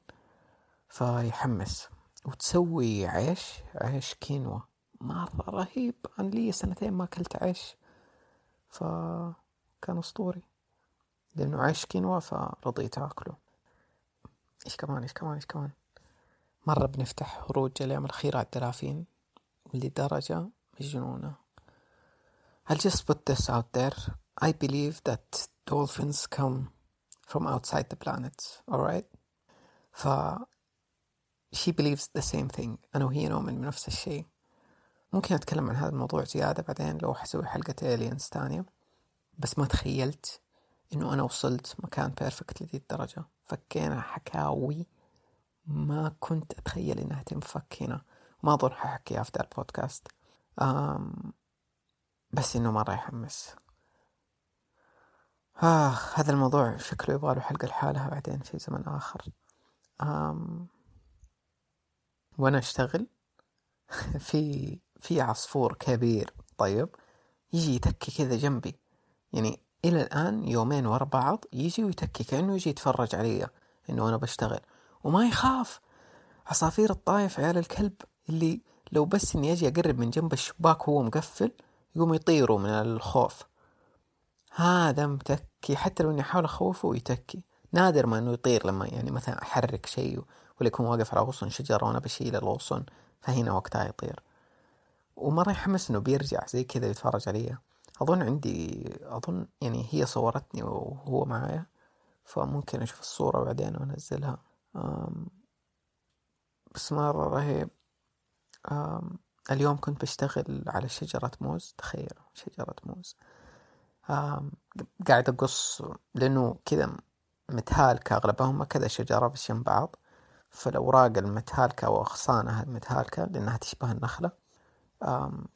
فيحمس. وتسوي عيش عيش كينوا، مرة رهيب، عن لي سنتين ما أكلت عيش، فكان أسطوري لأنه عيش كينوا فرضيت أكله. إيش كمان إيش كمان إيش كمان مرة بنفتح هروج الأيام الأخيرة على الدلافين لدرجة مجنونة. I'll just put this out there. I believe that dolphins come from outside the planet. All right? ف she believes the same thing. أنا وهي نؤمن بنفس الشيء. ممكن أتكلم عن هذا الموضوع زيادة بعدين لو حسوي حلقة aliens تانية، بس ما تخيلت إنه أنا وصلت مكان perfect لدي الدرجة. فكينا حكاوي ما كنت أتخيل إنها تنفك هنا، ما أظن ححكيها في ذا البودكاست، بس إنه مرة يحمس. آه هذا الموضوع شكله يبغاله حلقة لحالها بعدين في زمن آخر. أم وأنا أشتغل في في عصفور كبير طيب يجي يتكي كذا جنبي، يعني إلى الآن يومين ورا بعض يجي ويتكي كأنه يجي يتفرج علي إنه أنا بشتغل، وما يخاف. عصافير الطايف عيال الكلب، اللي لو بس إني أجي أقرب من جنب الشباك وهو مقفل يقوم يطيروا من الخوف. هذا متكي، حتى لو إني أحاول أخوفه ويتكي. نادر ما إنه يطير لما يعني مثلا أحرك شيء ولا يكون واقف على غصن شجرة وأنا بشيل الغصن، فهنا وقتها يطير. ومرة يحمس إنه بيرجع زي كذا يتفرج عليها. أظن عندي أظن يعني هي صورتني وهو معايا، فممكن أشوف الصورة بعدين وأنزلها. بس مرة رهيب. اليوم كنت بشتغل على شجرة موز، تخيلوا شجرة موز، قاعد أقص لأنه كذا متهالكة أغلبهم، كذا شجرة بشين بعض، فالأوراق المتهالكة وأغصانها المتهالكة لأنها تشبه النخلة،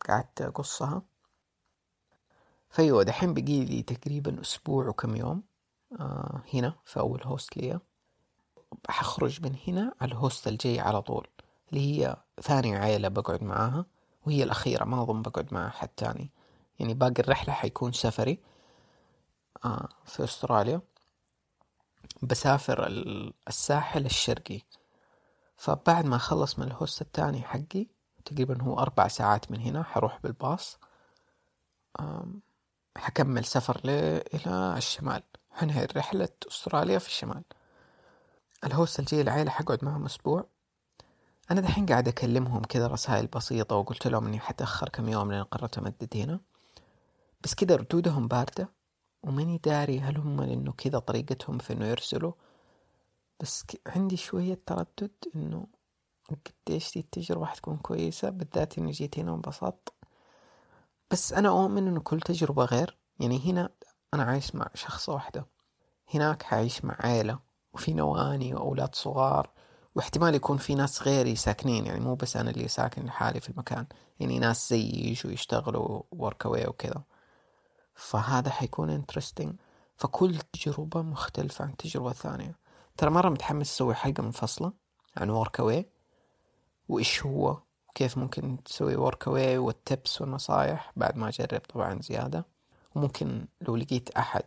قعدت أقصها. فأيوة دحين بقي لي تقريبا أسبوع وكم يوم هنا في أول هوست لي. بحخرج من هنا على الهوست الجاي على طول، اللي هي ثاني عائلة بقعد معاها، وهي الأخيرة ما أظن بقعد معها حد تاني، يعني باقي الرحلة حيكون سفري آه في أستراليا. بسافر الساحل الشرقي، فبعد ما أخلص من الهوست الثاني حقي تقريبا هو أربع ساعات من هنا، حروح بالباص حكمل سفر إلى الشمال. حنهي رحلة أستراليا في الشمال. الهوستل جي العائلة حقعد معهم أسبوع. أنا دحين قاعد أكلمهم كذا رسائل بسيطة، وقلت لهم أني حتأخر كم يوم لأن قررت أمدد هنا، بس كذا ردودهم باردة، وماني داري هل هم لأنه كذا طريقتهم في أنه يرسلوا، بس عندي شوية تردد أنه قديش دي التجربة حتكون كويسة، بالذات أني جيت هنا وانبسطت. بس أنا أؤمن أنه كل تجربة غير، يعني هنا أنا عايش مع شخصة واحدة، هناك حعيش مع عائلة وفي نواني وأولاد صغار، واحتمال يكون في ناس غيري ساكنين، يعني مو بس أنا اللي ساكن لحالي في المكان، يعني ناس زي يجوا يشتغلوا Workaway وكذا، فهذا حيكون interesting. فكل تجربة مختلفة عن تجربة ثانية. ترى مرة متحمس أسوي حلقة منفصلة عن Workaway وإيش هو وكيف ممكن تسوي Workaway والتبس والنصايح بعد ما أجرب طبعا زيادة، وممكن لو لقيت أحد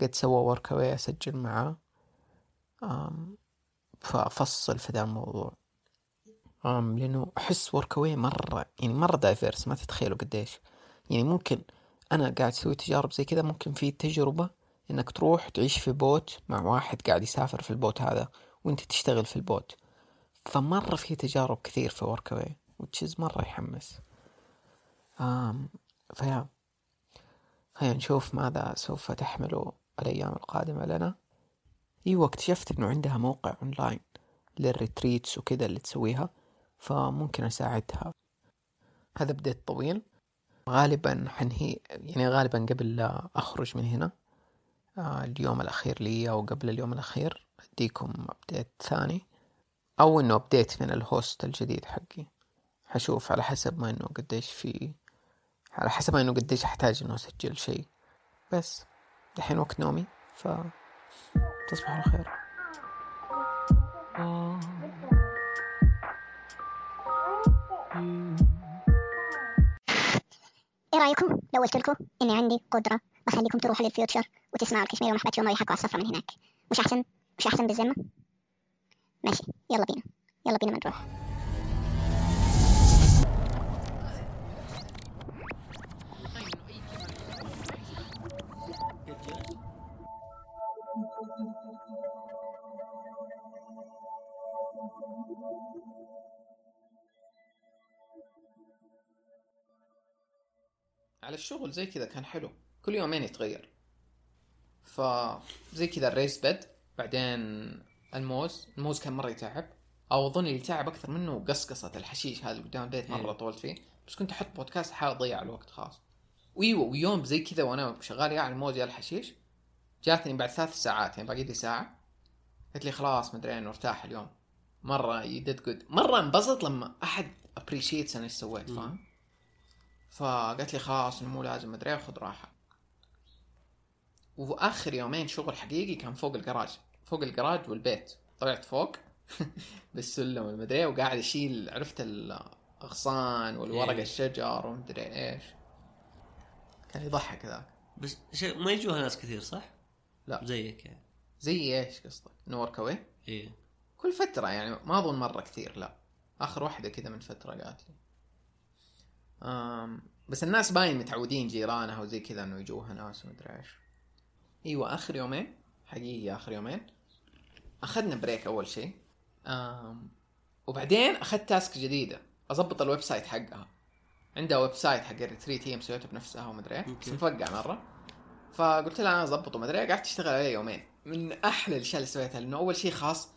قد سوى Workaway أسجل معاه فأفصل في ذا الموضوع، لأنه أحس Workaway مرة يعني مرة دايفيرس ما تتخيلوا قديش. يعني ممكن أنا قاعد أسوي تجارب زي كذا، ممكن في تجربة إنك تروح تعيش في بوت مع واحد قاعد يسافر في البوت هذا وإنت تشتغل في البوت، فمرة في تجارب كثير في Workaway وتشيز مرة يحمس. آم فيا هيا نشوف ماذا سوف تحمله الأيام القادمة لنا. ايوه اكتشفت انه عندها موقع اونلاين للريتريتس وكذا اللي تسويها، فممكن اساعدها. هذا بديت طويل، غالبا حنهي يعني غالبا قبل لا اخرج من هنا اليوم الاخير لي او قبل اليوم الاخير اديكم ابديت ثاني، او انه ابديت من الهوست الجديد حقي، حشوف على حسب ما انه قديش في على حسب ما انه قديش احتاج انه اسجل شيء. بس الحين وقت نومي، ف تصبحوا على خير. ايه رايكم لو قلت لكم اني عندي قدره بخليكم تروحوا للفيوتشر وتسمعوا الكشمير ومحبتهم ويحكوا على السفر من هناك؟ مش احسن مش احسن بالذمه؟ ماشي، يلا بينا يلا بينا نروح. على الشغل زي كذا كان حلو، كل يومين يتغير، فزي كذا الريس بد، بعدين الموز الموز كان مرة يتعب، أو أظن اللي تعب أكثر منه قصقصة الحشيش هذا قدام بيت مرة طولت فيه، بس كنت أحط بودكاست حاول أضيع الوقت خاص. ويوه ويوم زي كذا وأنا شغال يا على الموز يا الحشيش، جاتني بعد ثلاث ساعات يعني باقي لي ساعة، قلت لي خلاص مدري أنا ارتاح اليوم مرة يدد جود، مرة انبسط لما أحد appreciates أنا سويت، فاهم؟ فقالت لي خلاص مو لازم مدري اخذ راحه. واخر يومين شغل حقيقي كان فوق الجراج فوق الجراج والبيت، طلعت فوق بالسلم المدري وقاعد اشيل عرفت الاغصان والورق الشجر ومدري ايش، كان يضحك ذاك. بس شيء ما يجوها ناس كثير صح؟ لا زيك يعني. زي ايش قصدك؟ Workaway ايه كل فتره يعني، ما اظن مره كثير، لا اخر واحده كذا من فتره قالت لي. بس الناس باين متعودين جيرانها وزي كذا انه يجوها ناس ومدري ايش. ايوه اخر يومين حقيقي اخر يومين اخذنا بريك اول شيء، وبعدين اخذت تاسك جديده اضبط الويب سايت حقها، عندها ويب سايت حق الريتريت هي مسويته بنفسها ومدري ايش، بس مفقع مره، فقلت لها انا اضبطه ومدري ايش. قعدت اشتغل عليه يومين، من احلى الاشياء اللي سويتها، لانه اول شيء خاص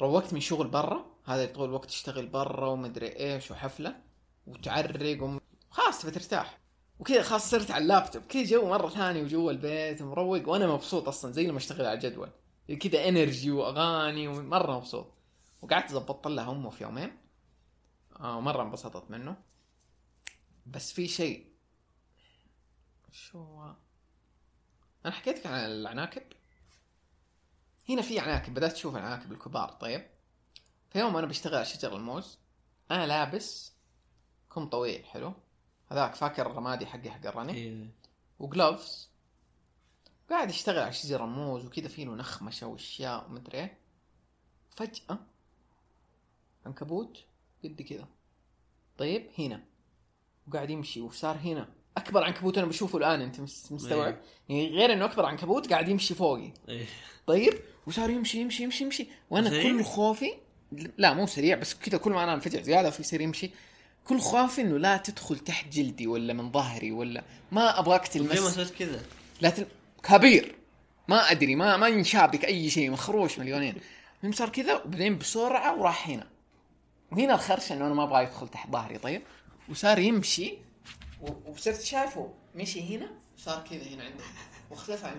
روقت من شغل برا، هذا طول الوقت تشتغل برا ومدري ايش وحفله وتعرق وخاص بترتاح وكذا، خاص صرت على اللابتوب كذا جو مرة ثانية وجوا البيت مروق، وأنا مبسوط أصلا زي لما أشتغل على الجدول كذا إنرجي وأغاني ومرة مبسوط. وقعدت زبطت لها أمه في يومين ومرة انبسطت منه. بس في شيء شو أنا حكيتك عن العناكب، هنا في عناكب بدأت تشوف العناكب الكبار. طيب في يوم أنا بشتغل على شجر الموز أنا لابس كم طويل حلو هذاك فاكر الرمادي حقي حق الرني وغلوفز، قاعد اشتغل على شجر الموز وكذا فيه نخمشه واشياء ومدري ايه. فجأة عنكبوت قد كذا طيب هنا وقاعد يمشي وصار هنا اكبر عنكبوت انا بشوفه الان, انت مستوعب؟ يعني غير انه اكبر عنكبوت قاعد يمشي فوقي. طيب وصار يمشي يمشي يمشي يمشي وانا كل خوفي, لا مو سريع بس كذا, كل ما انا انفجع زياده في سير يمشي, كل خوفي انه لا تدخل تحت جلدي ولا من ظهري, ولا ما ابغاك تلمس. ليه مسويت كذا؟ لا تل... كبير ما ادري, ما ما ينشابك اي شيء, مخروش مليونين. المهم صار كذا وبعدين بسرعه وراح هنا, وهنا الخرشه انه انا ما ابغى يدخل تحت ظهري. طيب وصار يمشي وصرت شايفه مشي هنا, صار كذا هنا عندي واختفى عن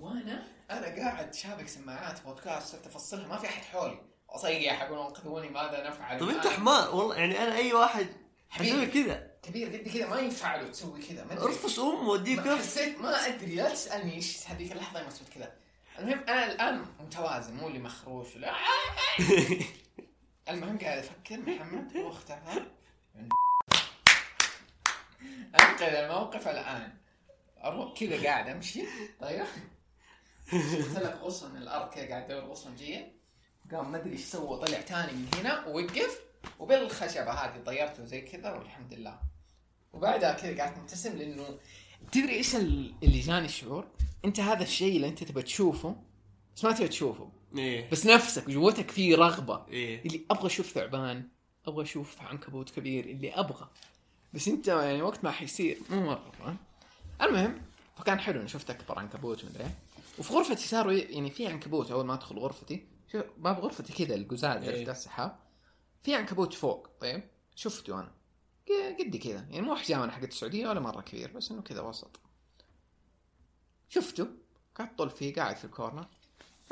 وانا انا قاعد شابك سماعات بودكاست صرت افصلها, ما في احد حولي, اصيح اقول انقذوني ماذا نفعل. طب انت حمار والله, يعني انا اي واحد حسوي كذا كبير قد كذا ما ينفع له تسوي كذا, ما ادري ارفس ام وديك حسيت, ما ادري لا تسالني ايش هذيك اللحظه ما سويت كذا. المهم انا الان متوازن, مو اللي مخروش ولا المهم قاعد افكر محمد واختها انقذ الموقف الان, اروح كذا قاعد امشي. طيب طلع غصن الارض كذا قاعد ادور غصن جيه, قام ما ادري ايش سوى, طلع تاني من هنا ووقف وبالخشبه هذه طيرته زي كذا والحمد لله. وبعدها كذا قاعد مبتسم, لانه تدري ايش اللي جاني الشعور, انت هذا الشيء اللي انت تبى تشوفه بس ما تبى تشوفه, إيه؟ بس نفسك جوتك فيه رغبه, إيه؟ اللي ابغى اشوف ثعبان, ابغى اشوف عنكبوت كبير, اللي ابغى, بس انت يعني وقت ما حيصير مو مره. المهم فكان حلو ان شفت اكبر عنكبوت مدري. وفي غرفتي صاروا يعني في عنكبوت, اول ما ادخل غرفتي شوف باب غرفتي كذا الجزاز عرفت السحاب, في عنكبوت فوق. طيب شفته انا قدي كذا, يعني مو حجمه حق السعوديه ولا مره كبير, بس انه كذا وسط. شفته قاعد طول فيه, قاعد في الكورنر.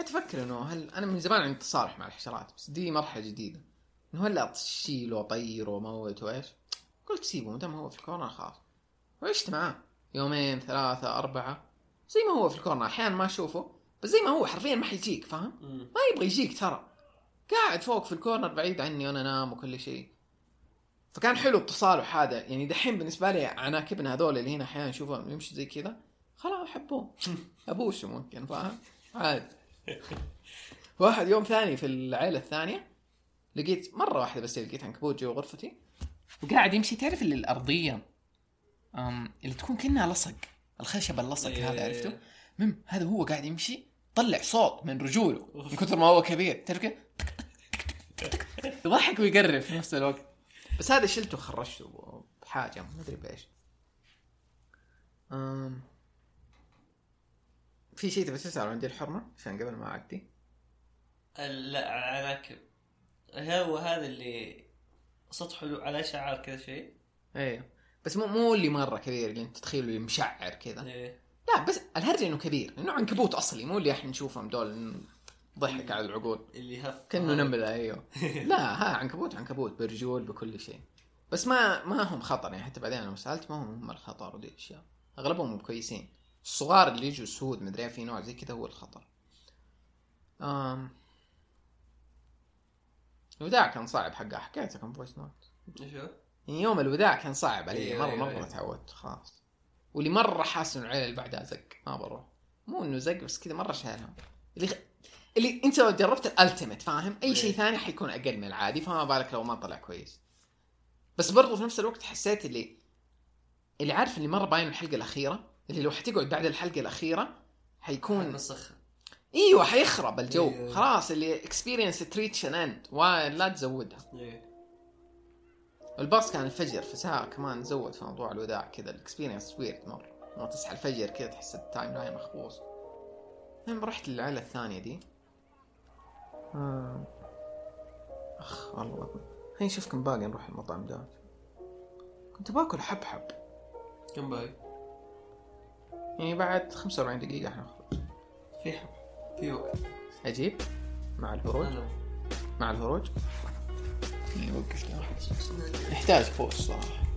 اتفكر انه هل انا من زمان عندي تصالح مع الحشرات, بس دي مرحله جديده انه هلا تشيله وطيره وموت وايش. قلت سيبه مدام هو في الكورنر خلاص, وعشت معاه يومين ثلاثه اربعه زي ما هو في الكورنر, احيانا ما اشوفه بس زي ما هو حرفيا ما حيجيك, فاهم؟ ما يبغى يجيك, ترى قاعد فوق في الكورنر بعيد عني وانا نام وكل شيء. فكان حلو التصالح هذا, يعني دحين بالنسبه لي عناكبنا هذول اللي هنا احيانا اشوفهم يمشي زي كذا خلاص احبه ابوسه ممكن, فاهم؟ عاد واحد يوم ثاني في العيله الثانيه لقيت مره واحده بس لقيت عنكبوت جوا غرفتي وقاعد يمشي, تعرف اللي الارضيه اللي تكون كأنها لصق الخشب اللصق هذا عرفته. مم هذا هو قاعد يمشي طلع صوت من رجوله من كثر ما هو كبير, تعرف كيف ضحك ويقرب في نفس الوقت. بس هذا شلته خرجته بحاجه ما ادري بايش. امم في شيء تبي تساله عندي الحرمه عشان قبل ما عدتي لا عناكب, هو هذا اللي سطحه على شعر كذا شيء, ايوه بس مو مو اللي مره كبير اللي انت تتخيله مشعر كذا, إيه. لا بس الهرجه انه كبير, انه عنكبوت اصلي مو اللي احنا نشوفهم دول ضحك على العقول اللي هف كانه نمله, ايوه لا ها عنكبوت عنكبوت برجول بكل شيء, بس ما ما هم خطر يعني, حتى بعدين انا سالت ما هم الخطر ودي الاشياء, اغلبهم كويسين. الصغار اللي يجوا سود مدري في نوع زي كذا هو الخطر. امم الوداع كان صعب حقه, حكيتك عن فويس نوت ايش يوم الوداع كان صعب علي مره مره, تعودت خلاص. واللي مره حاسس انه العيله اللي بعدها زق ما بروح, مو انه زق بس كذا مره شايلهم, اللي خ... اللي انت لو جربت الالتيميت فاهم اي شيء ثاني حيكون اقل من العادي, فما بالك لو ما طلع كويس. بس برضو في نفس الوقت حسيت اللي اللي عارف اللي مره باين الحلقه الاخيره, اللي لو حتقعد بعد الحلقه الاخيره حيكون مسخ, ايوه حيخرب الجو. إيه. خلاص اللي اكسبيرينس تريتش اند ولا تزودها. إيه. الباص كان الفجر فساعة كمان زود في موضوع الوداع كذا, الاكسبيرينس ويرد مرة, ما تصحى الفجر كذا تحس التايم لاين مخبوص. المهم رحت للعيلة الثانية دي. آه. اخ والله هين شوفكم باقي نروح المطعم ده, كنت باكل حب حب كم باقي يعني بعد خمسة وأربعين دقيقة احنا نخرج في حب في وقت عجيب مع الهروج أنا. مع الهروج يوقف لنا واحد نحتاج فوق الصراحة.